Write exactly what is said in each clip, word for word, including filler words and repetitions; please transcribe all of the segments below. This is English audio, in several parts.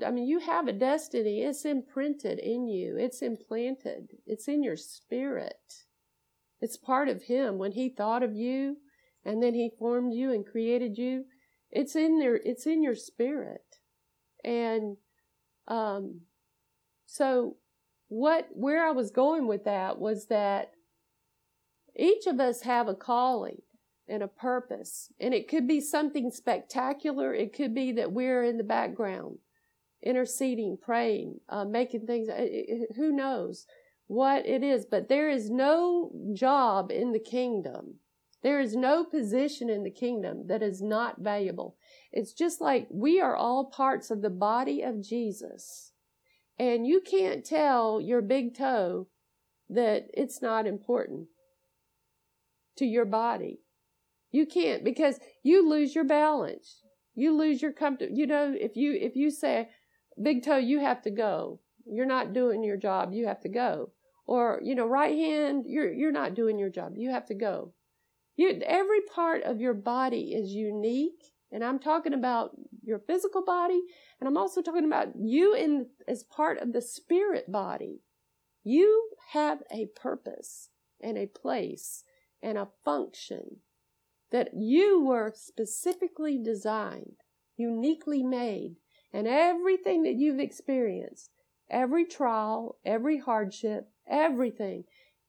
called. I mean, you have a destiny. It's imprinted in you. It's implanted. It's in your spirit. It's part of Him. When He thought of you, and then He formed you and created you, it's in there. It's in your spirit. And um, so what? Where I was going with that was that each of us have a calling and a purpose. And it could be something spectacular. It could be that we're in the background, interceding, praying, uh, making things. It, it, who knows what it is? But there is no job in the kingdom. There is no position in the kingdom that is not valuable. It's just like we are all parts of the body of Jesus. And you can't tell your big toe that it's not important to your body. You can't, because you lose your balance. You lose your comfort. You know, if you, if you say, big toe, you have to go. You're not doing your job. You have to go. Or, you know, right hand, you're, you're not doing your job. You have to go. You, every part of your body is unique. And I'm talking about your physical body. And I'm also talking about you in, as part of the spirit body. You have a purpose and a place and a function that you were specifically designed, uniquely made, and everything that you've experienced, every trial, every hardship, everything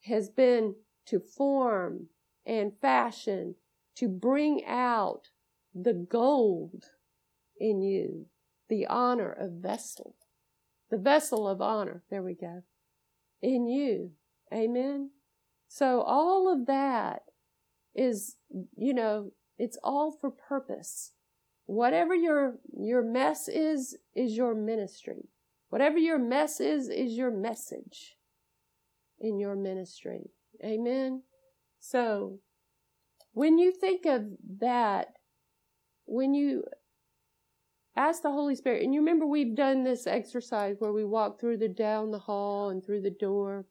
has been to form and fashion, to bring out the gold in you, the honor of vessel, the vessel of honor, there we go, in you, amen? So all of that is, you know, it's all for purpose. Whatever your your mess is, is your ministry. Whatever your mess is, is your message in your ministry. Amen? So, when you think of that, when you ask the Holy Spirit, and you remember we've done this exercise where we walked through the down the hall and through the door,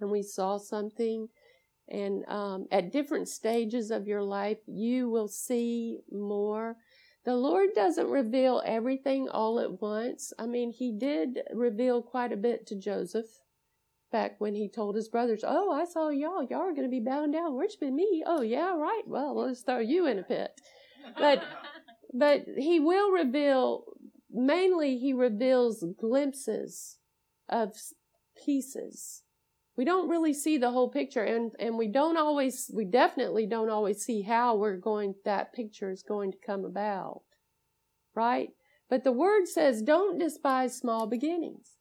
and we saw something. And um, at different stages of your life, you will see more. The Lord doesn't reveal everything all at once. I mean, He did reveal quite a bit to Joseph back when he told his brothers, oh, I saw y'all. Y'all are going to be bound down. Worshiping me. Oh, yeah, right. Well, let's throw you in a pit. But, but He will reveal, mainly He reveals glimpses of pieces. We don't really see the whole picture, and, and we don't always, we definitely don't always see how we're going, that picture is going to come about, right? But the Word says, don't despise small beginnings,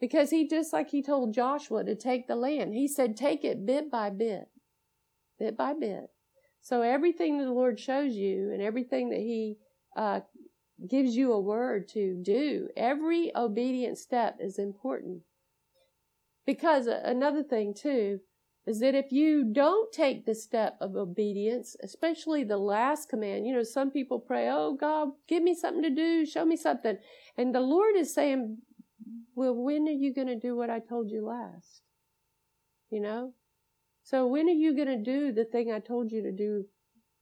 because He, just like He told Joshua to take the land, He said, take it bit by bit, bit by bit. So everything that the Lord shows you and everything that He uh, gives you a word to do, every obedient step is important. Because another thing, too, is that if you don't take the step of obedience, especially the last command, you know, some people pray, oh, God, give me something to do, show me something. And the Lord is saying, well, when are you going to do what I told you last? You know? So when are you going to do the thing I told you to do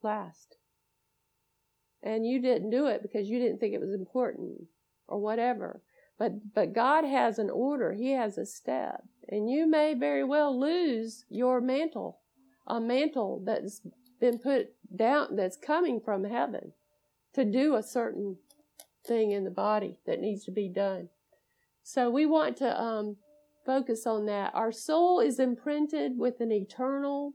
last? And you didn't do it because you didn't think it was important or whatever. But but God has an order. He has a step. And you may very well lose your mantle, a mantle that's been put down, that's coming from heaven to do a certain thing in the body that needs to be done. So we want to um, focus on that. Our soul is imprinted with an eternal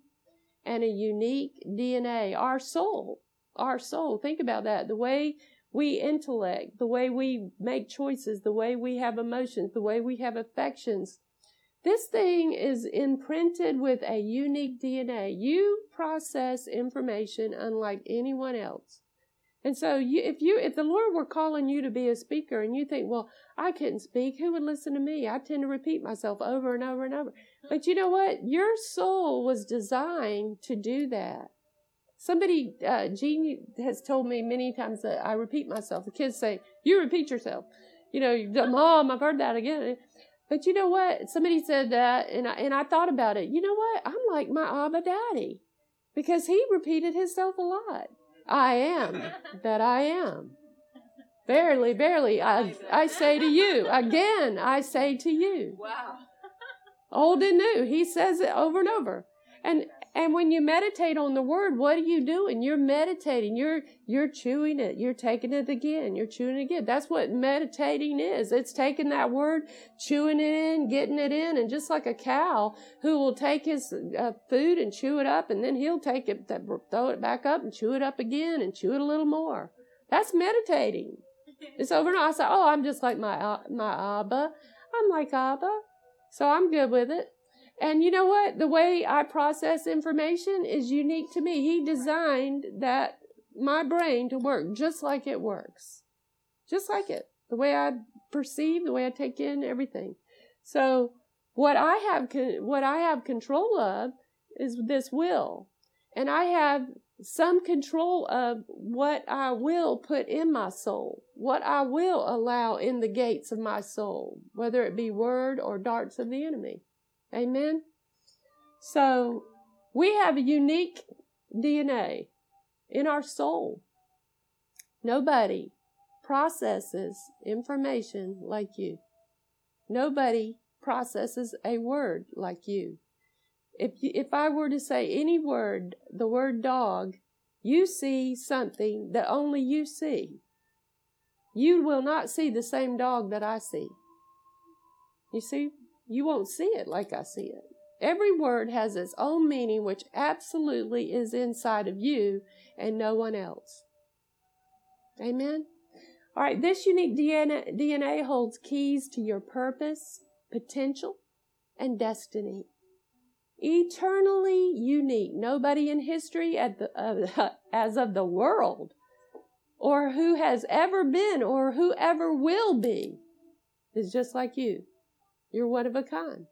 and a unique D N A. Our soul, our soul, think about that. The way we intellect, the way we make choices, the way we have emotions, the way we have affections. This thing is imprinted with a unique D N A. You process information unlike anyone else. And so you, if you, if the Lord were calling you to be a speaker and you think, well, I couldn't speak, who would listen to me? I tend to repeat myself over and over and over. But you know what? Your soul was designed to do that. Somebody, uh, Jean has told me many times that I repeat myself. The kids say, you repeat yourself. You know, Mom, I've heard that again. But you know what? Somebody said that, and I, and I thought about it. You know what? I'm like my Abba Daddy, because he repeated himself a lot. I am that I am. Verily, verily, I, I say to you, again, I say to you. Wow. Old and new. He says it over and over. And and when you meditate on the word, what are you doing? You're meditating. You're you're chewing it. You're taking it again. You're chewing it again. That's what meditating is. It's taking that word, chewing it in, getting it in. And just like a cow who will take his uh, food and chew it up, and then he'll take it, throw it back up and chew it up again and chew it a little more. That's meditating. It's over and over. I say, oh, I'm just like my uh, my Abba. I'm like Abba. So I'm good with it. And you know what? The way I process information is unique to me. He designed that my brain to work just like it works. Just like it. The way I perceive, the way I take in everything. So what I have what I have control of is this will. And I have some control of what I will put in my soul, what I will allow in the gates of my soul, whether it be word or darts of the enemy. Amen? So we have a unique D N A in our soul. Nobody processes information like you. Nobody processes a word like you. If you, if I were to say any word, the word dog, you see something that only you see. You will not see the same dog that I see. You see, you won't see it like I see it. Every word has its own meaning, which absolutely is inside of you and no one else. Amen? All right, this unique D N A, D N A holds keys to your purpose, potential, and destiny. Eternally unique. Nobody in history at the, uh, as of the world or who has ever been or whoever will be is just like you. You're one of a kind.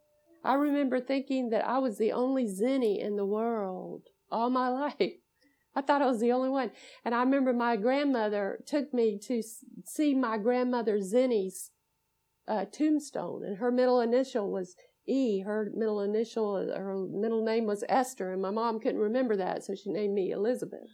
I remember thinking that I was the only Zennie in the world all my life. I thought I was the only one. And I remember my grandmother took me to see my grandmother Zennie's uh, tombstone, and her middle initial was E. Her middle initial, her middle name was Esther, and my mom couldn't remember that, so she named me Elizabeth.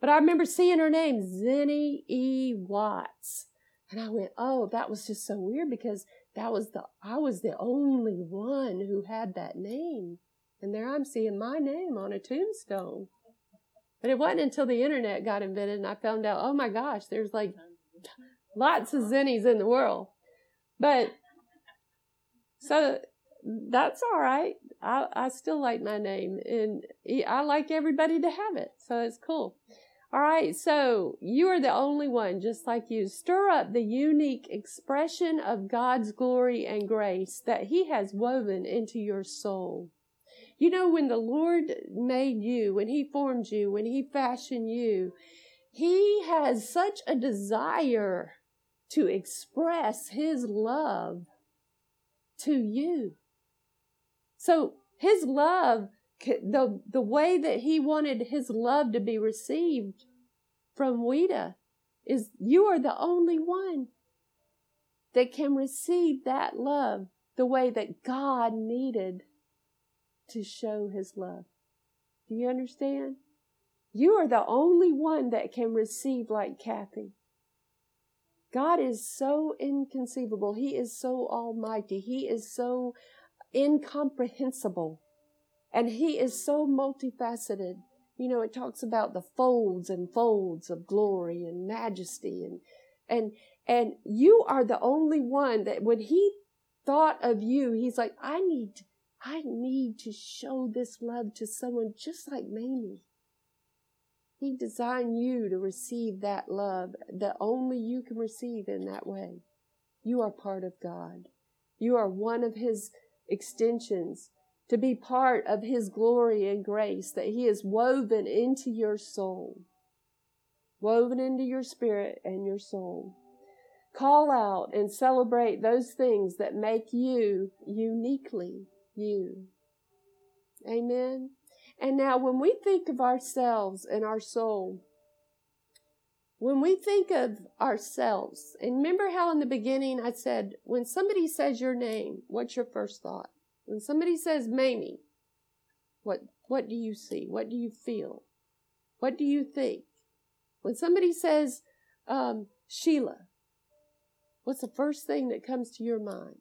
But I remember seeing her name, Zennie E. Watts, and I went, "Oh, that was just so weird because that was the I was the only one who had that name, and there I'm seeing my name on a tombstone." But it wasn't until the internet got invented and I found out, oh my gosh, there's like lots of Zennies in the world, but. So that's all right. I, I still like my name, and I like everybody to have it, so it's cool. All right, so you are the only one, just like you. Stir up the unique expression of God's glory and grace that He has woven into your soul. You know, when the Lord made you, when He formed you, when He fashioned you, He has such a desire to express His love to you. So His love, the, the way that He wanted His love to be received from Ouida is you are the only one that can receive that love the way that God needed to show His love. Do you understand? You are the only one that can receive like Kathy. God is so inconceivable. He is so almighty. He is so incomprehensible. And He is so multifaceted. You know, it talks about the folds and folds of glory and majesty. And and and you are the only one that when He thought of you, He's like, I need, I need to show this love to someone just like Mamie. He designed you to receive that love that only you can receive in that way. You are part of God. You are one of His extensions to be part of His glory and grace that He has woven into your soul, woven into your spirit and your soul. Call out and celebrate those things that make you uniquely you. Amen. And now when we think of ourselves and our soul, when we think of ourselves, and remember how in the beginning I said, when somebody says your name, what's your first thought? When somebody says Mamie, what what do you see? What do you feel? What do you think? When somebody says, um, Sheila, what's the first thing that comes to your mind?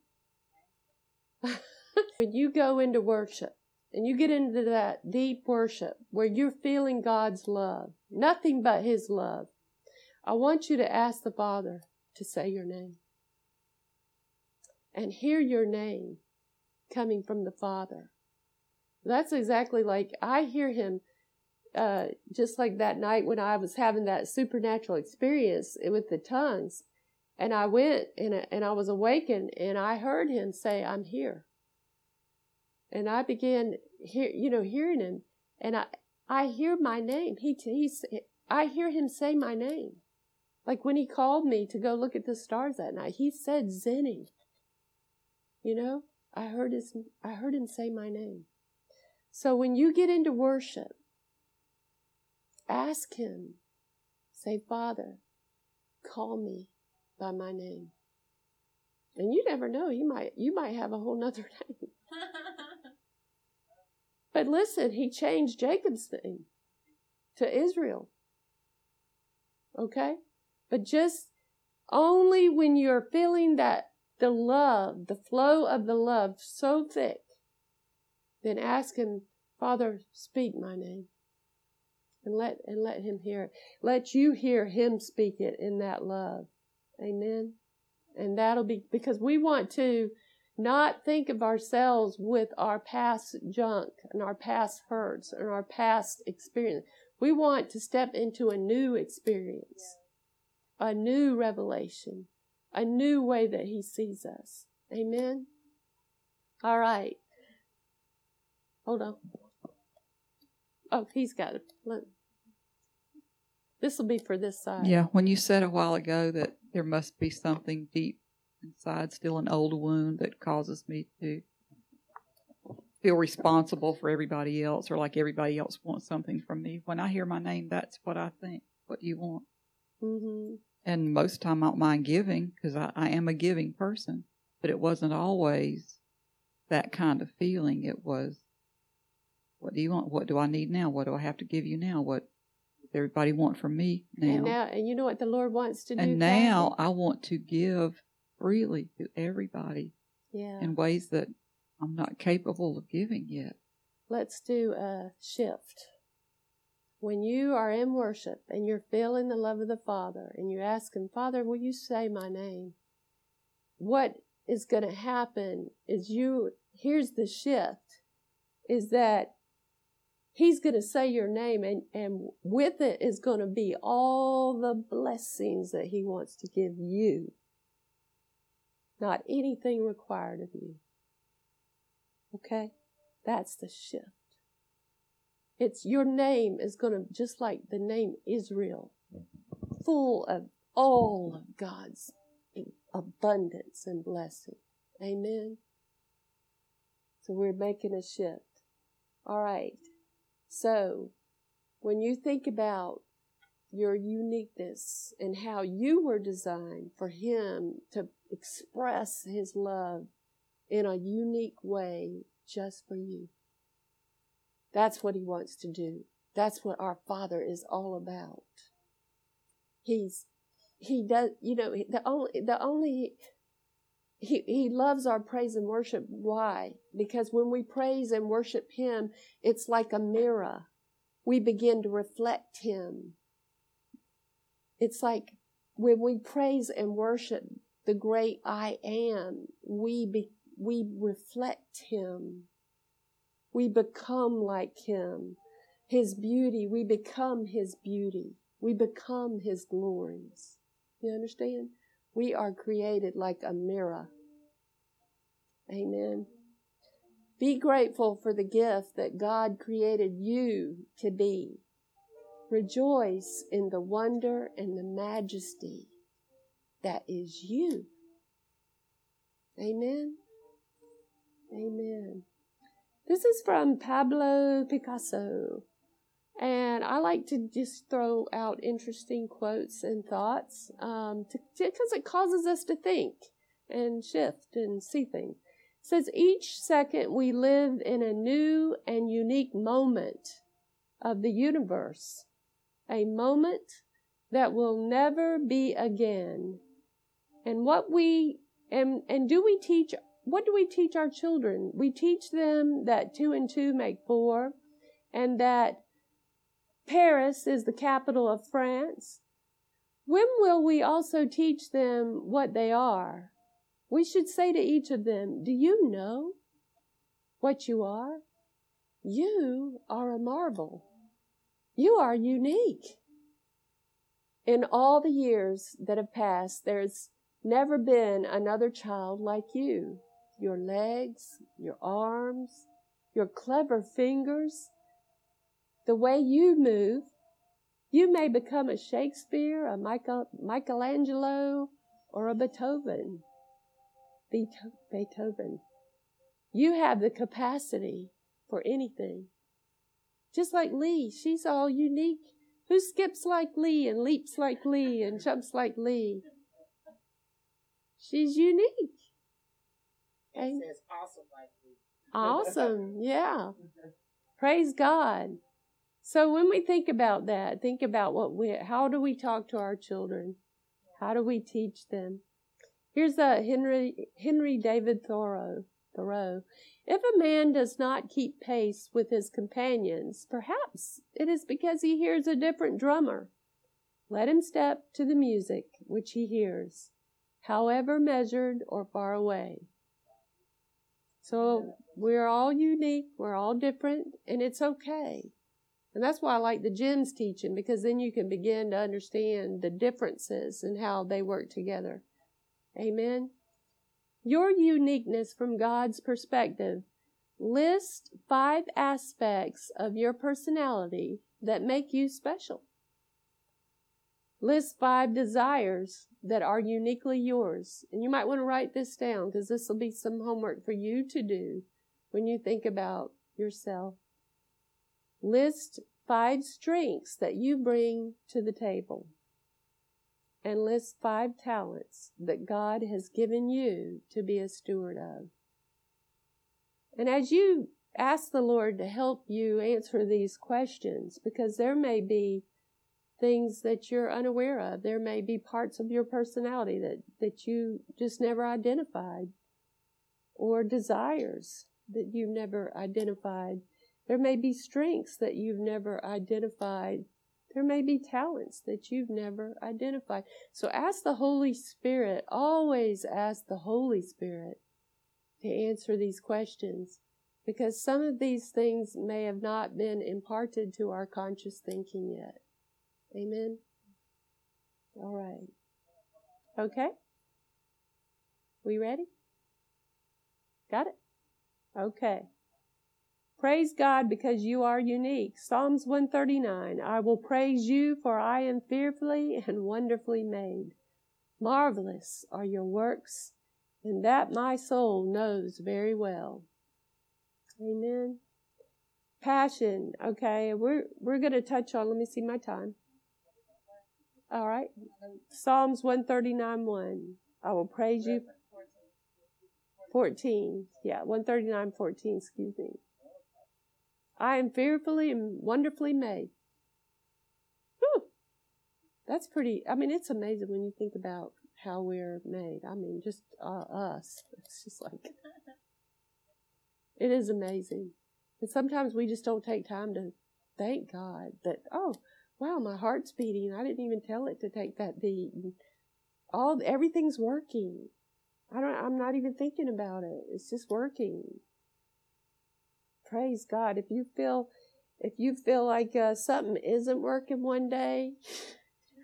When you go into worship and you get into that deep worship where you're feeling God's love, nothing but His love, I want you to ask the Father to say your name and hear your name coming from the Father. That's exactly like I hear Him, uh, just like that night when I was having that supernatural experience with the tongues. And I went and, and I was awakened and I heard Him say, I'm here. And I began, hear, you know, hearing Him. And I, I hear my name. He, he's, I hear Him say my name. Like when He called me to go look at the stars that night, He said, Zennie. You know, I heard his, I heard Him say my name. So when you get into worship, ask Him, say, Father, call me by my name. And you never know, you might, you might have a whole nother name. But listen, He changed Jacob's name to Israel. Okay? But just only when you're feeling that the love, the flow of the love so thick, then ask Him, Father, speak my name. And let and let Him hear it. Let you hear Him speak it in that love. Amen. And that'll be, because we want to not think of ourselves with our past junk and our past hurts and our past experience. We want to step into a new experience, a new revelation, a new way that He sees us. Amen. All right. Hold on. Oh, he's got it. This will be for this side. Yeah, when you said a while ago that there must be something deep inside, still an old wound that causes me to feel responsible for everybody else, or like everybody else wants something from me. When I hear my name, that's what I think, what you want. Mm-hmm. And most of the time I don't mind giving, because I, I am a giving person. But it wasn't always that kind of feeling. It was, what do you want? What do I need now? What do I have to give you now? What does everybody want from me now? And, now, and you know what the Lord wants to do? And now I want to give freely to everybody, yeah, in ways that I'm not capable of giving yet. Let's do a shift. When you are in worship and you're feeling the love of the Father and you're asking, Father, will you say my name? What is going to happen is you, here's the shift, is that He's going to say your name, and, and with it is going to be all the blessings that He wants to give you. Not anything required of you. Okay? That's the shift. It's your name is going to, just like the name Israel, full of all of God's abundance and blessing. Amen? So we're making a shift. All right. So, when you think about your uniqueness and how you were designed for Him to express His love in a unique way just for you, that's what He wants to do. That's what our Father is all about. He's, He does, you know, the only, the only, He, he loves our praise and worship. Why? Because when we praise and worship Him, it's like a mirror. We begin to reflect Him. It's like when we praise and worship the great I Am, we be, we reflect Him. We become like Him. His beauty, we become His beauty. We become His glories. You understand? We are created like a mirror. Amen. Be grateful for the gift that God created you to be. Rejoice in the wonder and the majesty that is you. Amen. Amen. This is from Pablo Picasso. And I like to just throw out interesting quotes and thoughts um, to, to, because it causes us to think and shift and see things. It says, each second we live in a new and unique moment of the universe, a moment that will never be again. And what we and and do we teach what do we teach our children? We teach them that two and two make four, and that Paris is the capital of France. When will we also teach them what they are? We should say to each of them, do you know what you are? You are a marvel. You are unique. In all the years that have passed, there's never been another child like you. Your legs, your arms, your clever fingers, the way you move. You may become a Shakespeare, a Michael, Michelangelo, or a Beethoven. Beethoven. You have the capacity for anything. Just like Lee, she's all unique. Who skips like Lee and leaps like Lee and jumps like Lee? She's unique. And says awesome like Lee. Awesome, yeah. Praise God. So when we think about that, think about what we, how do we talk to our children? How do we teach them? Here's a Henry Henry David Thoreau. Thoreau. If a man does not keep pace with his companions, perhaps it is because he hears a different drummer. Let him step to the music which he hears, however measured or far away. So we're all unique, we're all different, and it's okay. And that's why I like the Jim's teaching, because then you can begin to understand the differences and how they work together. Amen. Your uniqueness from God's perspective. List five aspects of your personality that make you special. List five desires that are uniquely yours. And you might want to write this down, because this will be some homework for you to do when you think about yourself. List five strengths that you bring to the table, and list five talents that God has given you to be a steward of. And as you ask the Lord to help you answer these questions, because there may be things that you're unaware of, there may be parts of your personality that, that you just never identified, or desires that you never identified. There may be strengths that you've never identified. There may be talents that you've never identified. So ask the Holy Spirit, always ask the Holy Spirit to answer these questions, because some of these things may have not been imparted to our conscious thinking yet. Amen? All right. Okay? We ready? Got it? Okay. Praise God, because you are unique. Psalms one thirty-nine, I will praise you, for I am fearfully and wonderfully made. Marvelous are your works, and that my soul knows very well. Amen. Passion. Okay, we're we're going to touch on, let me see my time. All right. Psalms one thirty-nine one, I will praise you. fourteen. Yeah, one thirty-nine fourteen, excuse me. I am fearfully and wonderfully made. Whew. That's pretty, I mean, it's amazing when you think about how we're made. I mean, just uh, us. It's just like, it is amazing. And sometimes we just don't take time to thank God that, oh, wow, my heart's beating. I didn't even tell it to take that beat. And all, everything's working. I don't, I'm not even thinking about it. It's just working. Praise God. If you feel, if you feel like uh, something isn't working one day,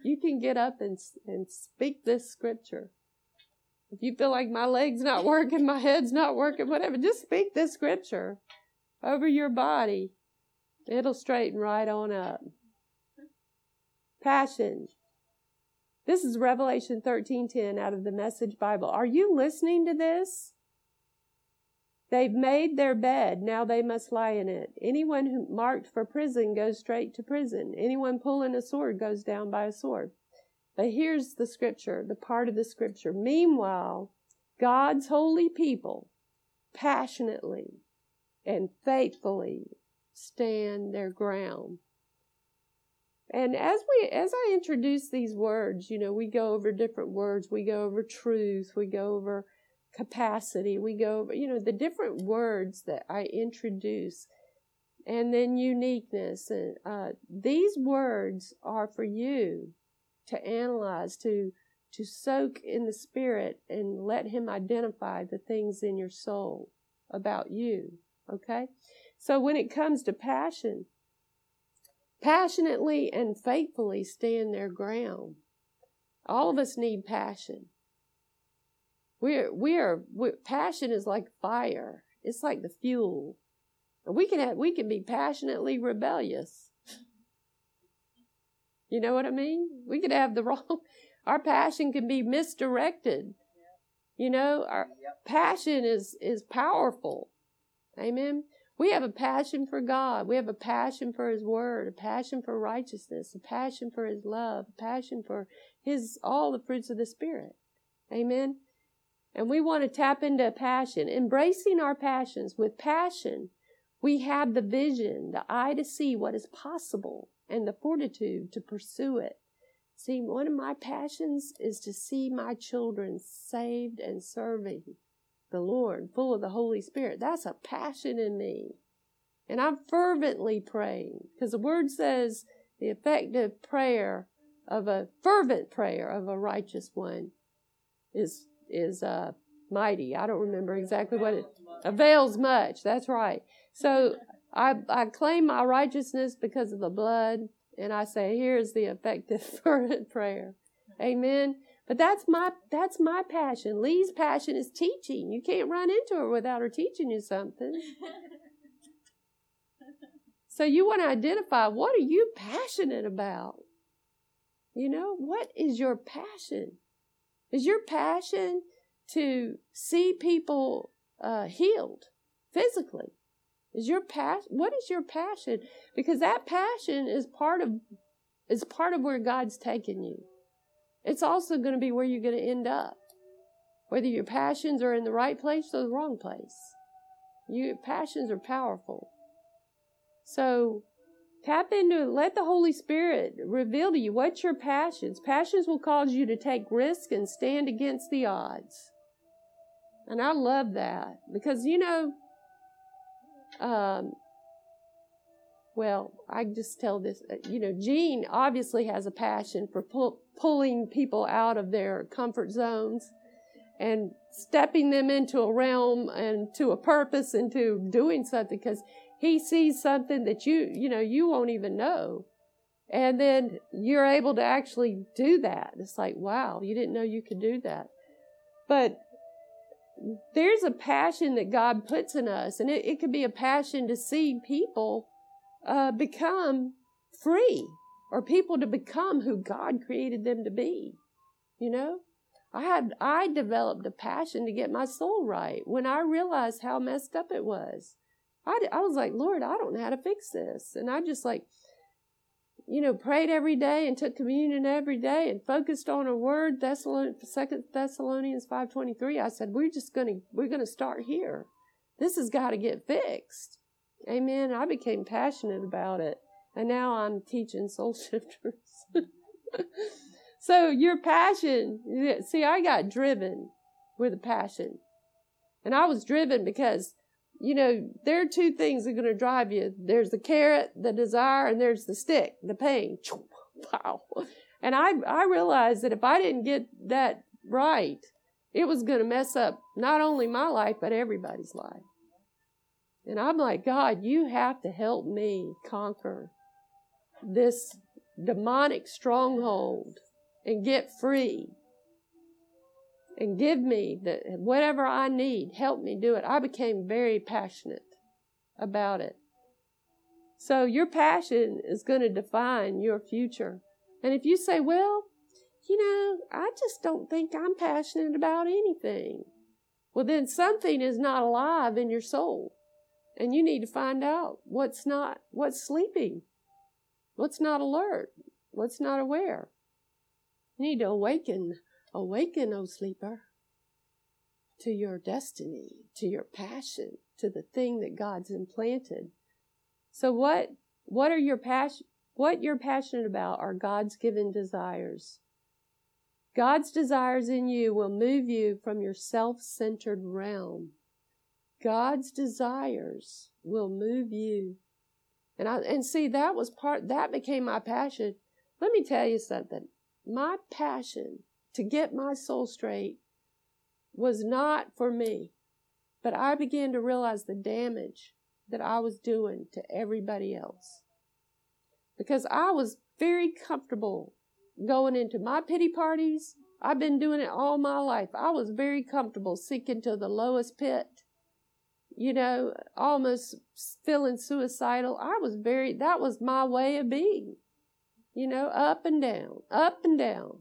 you can get up and and speak this scripture. If you feel like my leg's not working, my head's not working, whatever, just speak this scripture over your body. It'll straighten right on up. Passion. This is Revelation thirteen ten out of the Message Bible. Are you listening to this? They've made their bed, now they must lie in it. Anyone who marked for prison goes straight to prison. Anyone pulling a sword goes down by a sword. But here's the scripture, the part of the scripture. Meanwhile, God's holy people passionately and faithfully stand their ground. And as we, as I introduce these words, you know, we go over different words. We go over truth. We go over capacity. We go over, you know, the different words that I introduce, and then uniqueness. And uh, these words are for you to analyze, to to soak in the Spirit, and let Him identify the things in your soul about you. Okay? So when it comes to passion, passionately and faithfully stand their ground. All of us need passion. We're, we're, we're, passion is like fire. It's like the fuel. We can have, we can be passionately rebellious. You know what I mean? We could have the wrong, our passion can be misdirected. You know, our passion is, is powerful. Amen. We have a passion for God. We have a passion for His Word, a passion for righteousness, a passion for His love, a passion for His, all the fruits of the Spirit. Amen. And we want to tap into passion, embracing our passions. With passion, we have the vision, the eye to see what is possible, and the fortitude to pursue it. See, one of my passions is to see my children saved and serving the Lord, full of the Holy Spirit. That's a passion in me. And I'm fervently praying, because the Word says the effective prayer of a fervent prayer of a righteous one is is uh, mighty. I don't remember exactly what it avails much. That's right. So I I claim my righteousness because of the blood, and I say, here's the effective fervent prayer. Amen. But that's my that's my passion. Lee's passion is teaching. You can't run into her without her teaching you something. So you want to identify, what are you passionate about? You know, what is your passion? Is your passion to see people uh, healed physically? Is your passion? What is your passion? Because that passion is part of is part of where God's taken you. It's also going to be where you're going to end up. Whether your passions are in the right place or the wrong place. Your passions are powerful. So tap into it. Let the Holy Spirit reveal to you what's your passions. Passions will cause you to take risks and stand against the odds. And I love that. Because, you know, um, well, I just tell this, you know, Jean obviously has a passion for pull, pulling people out of their comfort zones and stepping them into a realm and to a purpose and to doing something, because he sees something that you, you know, you won't even know. And then you're able to actually do that. It's like, wow, you didn't know you could do that. But there's a passion that God puts in us, and it, it could be a passion to see people Uh, become free, or people to become who God created them to be. You know, I had I developed a passion to get my soul right when I realized how messed up it was. I, I was like, Lord, I don't know how to fix this. And I just like, you know, prayed every day and took communion every day and focused on a word. Second Thessalonians five twenty-three, I said, we're just going to, we're going to start here. This has got to get fixed. Amen. I became passionate about it. And now I'm teaching soul shifters. So your passion, see, I got driven with a passion. And I was driven because, you know, there are two things that are going to drive you. There's the carrot, the desire, and there's the stick, the pain. Wow. And I, I realized that if I didn't get that right, it was going to mess up not only my life, but everybody's life. And I'm like, God, you have to help me conquer this demonic stronghold and get free. And give me the, whatever I need. Help me do it. I became very passionate about it. So your passion is going to define your future. And if you say, well, you know, I just don't think I'm passionate about anything. Well, then something is not alive in your soul. And you need to find out what's not, what's sleeping, what's not alert, what's not aware. You need to awaken, awaken, O sleeper, to your destiny, to your passion, to the thing that God's implanted. So what, what are your passion, What you're passionate about are God's given desires. God's desires in you will move you from your self-centered realm. God's desires will move you. And I, and see, that was part, that became my passion. Let me tell you something. My passion to get my soul straight was not for me, but I began to realize the damage that I was doing to everybody else. Because I was very comfortable going into my pity parties. I've been doing it all my life. I was very comfortable sinking to the lowest pit, you know, almost feeling suicidal. I was very, that was my way of being, you know, up and down, up and down.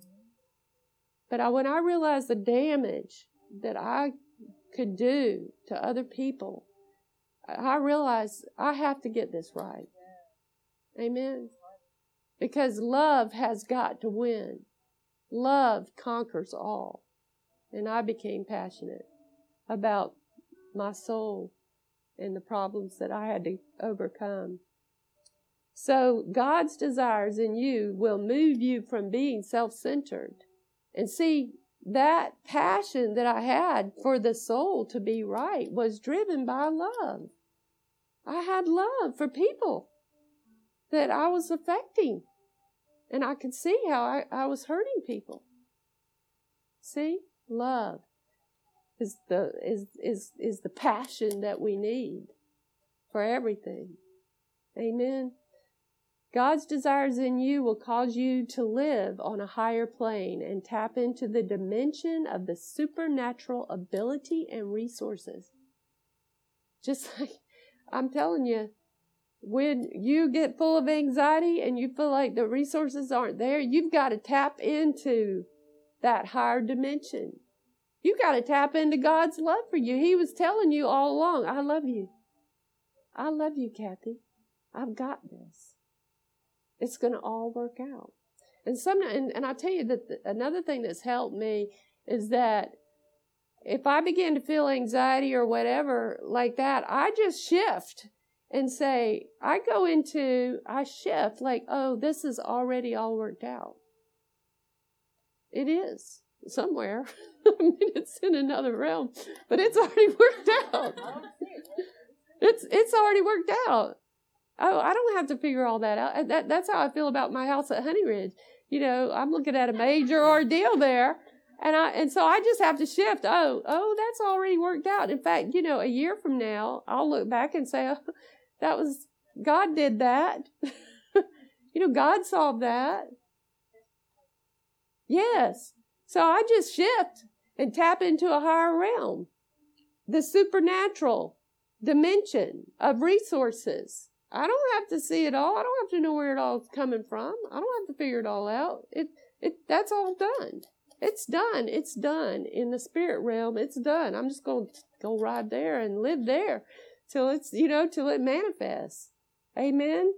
But I, when I realized the damage that I could do to other people, I realized I have to get this right. Amen. Because love has got to win. Love conquers all. And I became passionate about my soul and the problems that I had to overcome. So God's desires in you will move you from being self-centered. And see, that passion that I had for the soul to be right was driven by love. I had love for people that I was affecting. And I could see how I, I was hurting people. See? Love is the is, is is the passion that we need for everything. Amen. God's desires in you will cause you to live on a higher plane and tap into the dimension of the supernatural ability and resources. Just like I'm telling you, when you get full of anxiety and you feel like the resources aren't there, you've got to tap into that higher dimension. You've got to tap into God's love for you. He was telling you all along, I love you. I love you, Kathy. I've got this. It's going to all work out. And some, and, and I'll tell you that the, another thing that's helped me is that if I begin to feel anxiety or whatever like that, I just shift. And say, I go into, I shift like, oh, this is already all worked out. It is somewhere. I mean, it's in another realm, but it's already worked out. It's it's already worked out. Oh, I don't have to figure all that out. That that's how I feel about my house at Honey Ridge. You know, I'm looking at a major ordeal there. And I and so I just have to shift. Oh, oh, that's already worked out. In fact, you know, a year from now, I'll look back and say, oh, that was, God did that. You know, God solved that. Yes. So I just shift and tap into a higher realm. The supernatural dimension of resources. I don't have to see it all. I don't have to know where it all's coming from. I don't have to figure it all out. It it that's all done. It's done. It's done in the spirit realm. It's done. I'm just going to go right there and live there till it's, you know, till it manifests. Amen.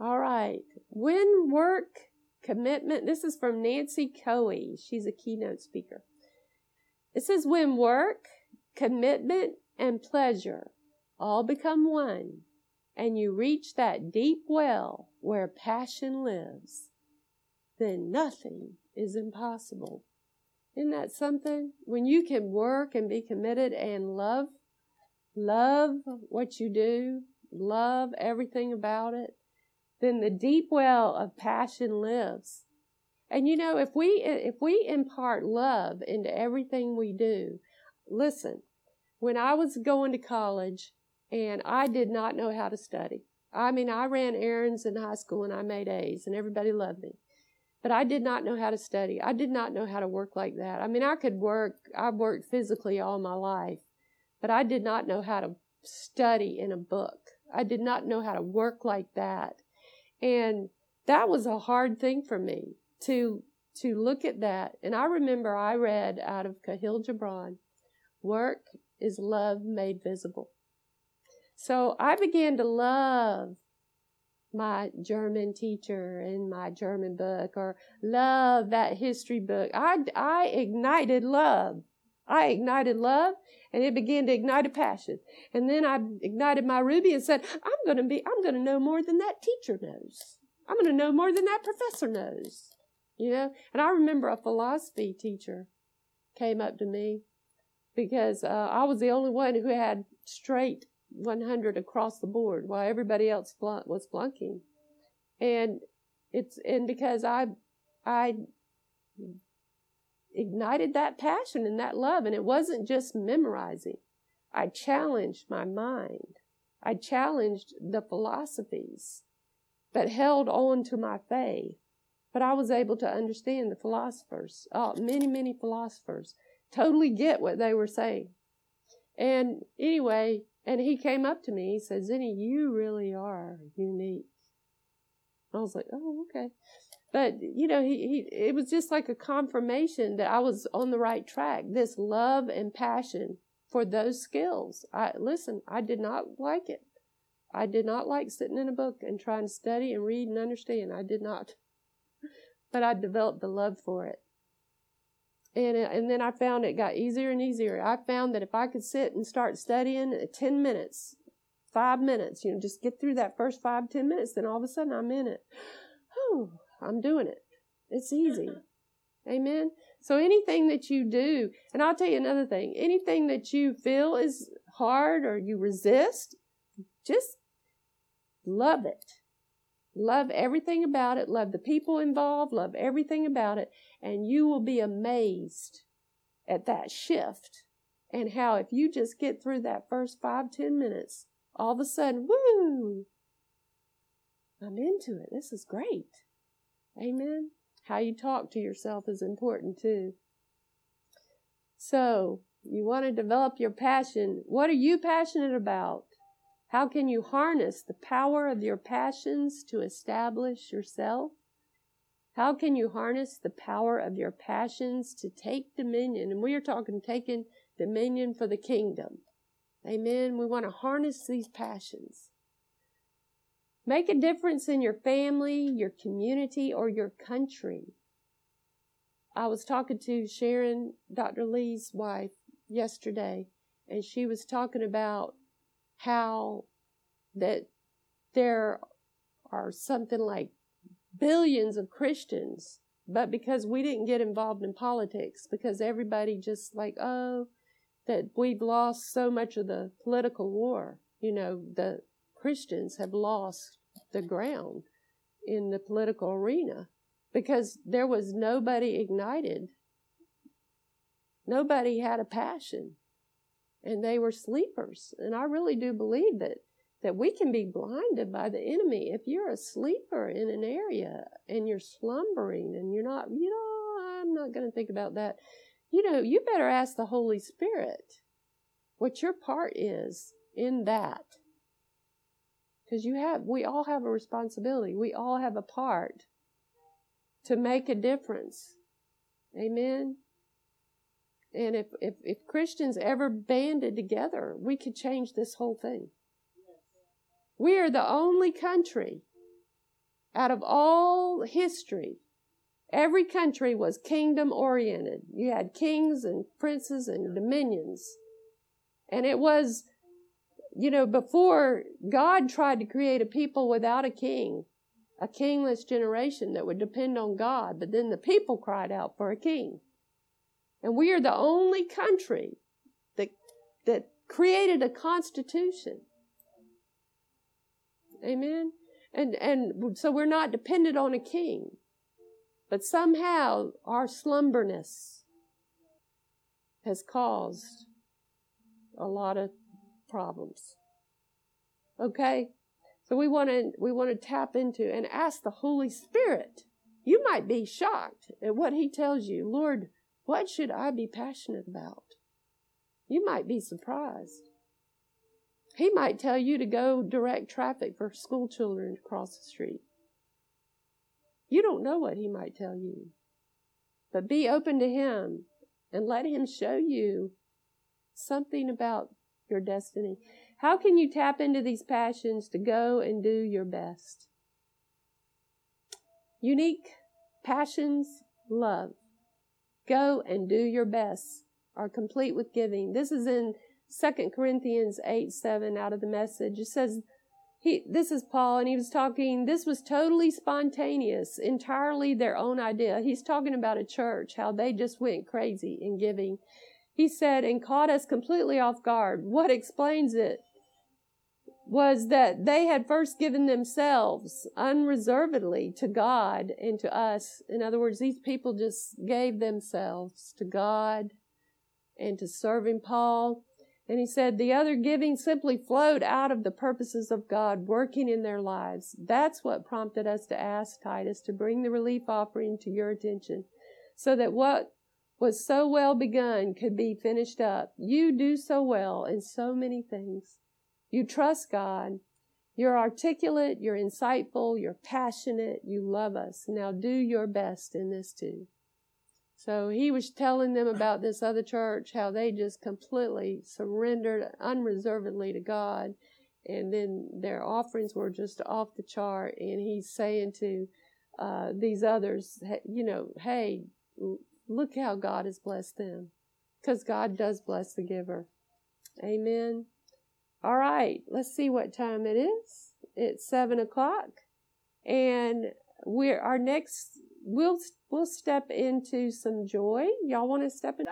All right. When work commitment. This is from Nancy Coey. She's a keynote speaker. It says, when work, commitment, and pleasure all become one, and you reach that deep well where passion lives, then nothing is impossible. Isn't that something? When you can work and be committed and love, love what you do, love everything about it, then the deep well of passion lives. And you know, if we if we impart love into everything we do, listen, when I was going to college and I did not know how to study, I mean, I ran errands in high school and I made A's and everybody loved me. But I did not know how to study. I did not know how to work like that. I mean, I could work. I worked physically all my life. But I did not know how to study in a book. I did not know how to work like that. And that was a hard thing for me to, to look at that. And I remember I read out of Kahlil Gibran, work is love made visible. So I began to love my German teacher and my German book, or love that history book. I, I ignited love. I ignited love, and it began to ignite a passion. And then I ignited my ruby and said, I'm going to be, I'm going to know more than that teacher knows. I'm going to know more than that professor knows. You know? And I remember a philosophy teacher came up to me because uh, I was the only one who had straight one hundred across the board while everybody else flunk- was flunking. And it's, and because I, I, ignited that passion and that love. And it wasn't just memorizing. I challenged my mind. I challenged the philosophies, but held on to my faith. But I was able to understand the philosophers, uh, many, many philosophers, totally get what they were saying. And anyway, and he came up to me, he said, Zennie, you really are unique. I was like, oh, okay. But, you know, he, he it was just like a confirmation that I was on the right track. This love and passion for those skills. I listen, I did not like it. I did not like sitting in a book and trying to study and read and understand. I did not. But I developed the love for it. And, and then I found it got easier and easier. I found that if I could sit and start studying at ten minutes, five minutes, you know, just get through that first five, ten minutes, then all of a sudden I'm in it. Whew. I'm doing it. It's easy. Amen? So anything that you do, and I'll tell you another thing, anything that you feel is hard or you resist, just love it. Love everything about it. Love the people involved. Love everything about it. And you will be amazed at that shift and how if you just get through that first five, ten minutes, all of a sudden, woo, I'm into it. This is great. Amen. How you talk to yourself is important too. So, you want to develop your passion. What are you passionate about? How can you harness the power of your passions to establish yourself? How can you harness the power of your passions to take dominion? And we are talking taking dominion for the kingdom. Amen. We want to harness these passions. Make a difference in your family, your community, or your country. I was talking to Sharon, Doctor Lee's wife, yesterday, and she was talking about how that there are something like billions of Christians, but because we didn't get involved in politics, because everybody just like, oh, that we've lost so much of the political war, you know, the Christians have lost the ground in the political arena because there was nobody ignited. Nobody had a passion. And they were sleepers. And I really do believe that, that we can be blinded by the enemy. If you're a sleeper in an area and you're slumbering and you're not, you know, I'm not going to think about that. You know, you better ask the Holy Spirit what your part is in that. Because you have, we all have a responsibility. We all have a part to make a difference. Amen? And if, if, if Christians ever banded together, we could change this whole thing. We are the only country out of all history. Every country was kingdom-oriented. You had kings and princes and dominions. And it was... You know, before God tried to create a people without a king, a kingless generation that would depend on God, but then the people cried out for a king. And we are the only country that that created a constitution. Amen? And and so we're not dependent on a king. But somehow our slumberness has caused a lot of problems. Okay? So we want to we want to tap into and ask the Holy Spirit. You might be shocked at what he tells you. Lord, what should I be passionate about? You might be surprised. He might tell you to go direct traffic for school children across the street. You don't know what he might tell you. But be open to him and let him show you something about your destiny. How can you tap into these passions to go and do your best? Unique passions, love. Go and do your best. are complete with giving. This is in Second Corinthians eight seven out of the Message. It says, he, this is Paul, and he was talking, this was totally spontaneous, entirely their own idea. He's talking about a church, how they just went crazy in giving. He said, and caught us completely off guard. What explains it was that they had first given themselves unreservedly to God and to us. In other words, these people just gave themselves to God and to serving Paul. And he said, the other giving simply flowed out of the purposes of God working in their lives. That's what prompted us to ask Titus to bring the relief offering to your attention, so that what was so well begun could be finished up. You do so well in so many things. You trust God. You're articulate. You're insightful. You're passionate. You love us. Now do your best in this too. So he was telling them about this other church, how they just completely surrendered unreservedly to God. And then their offerings were just off the chart. And he's saying to uh, these others, you know, hey, look how God has blessed them. Because God does bless the giver. Amen. All right, let's see what time it is. It's seven o'clock. And we're our next... We'll we'll step into some joy. Y'all want to step in?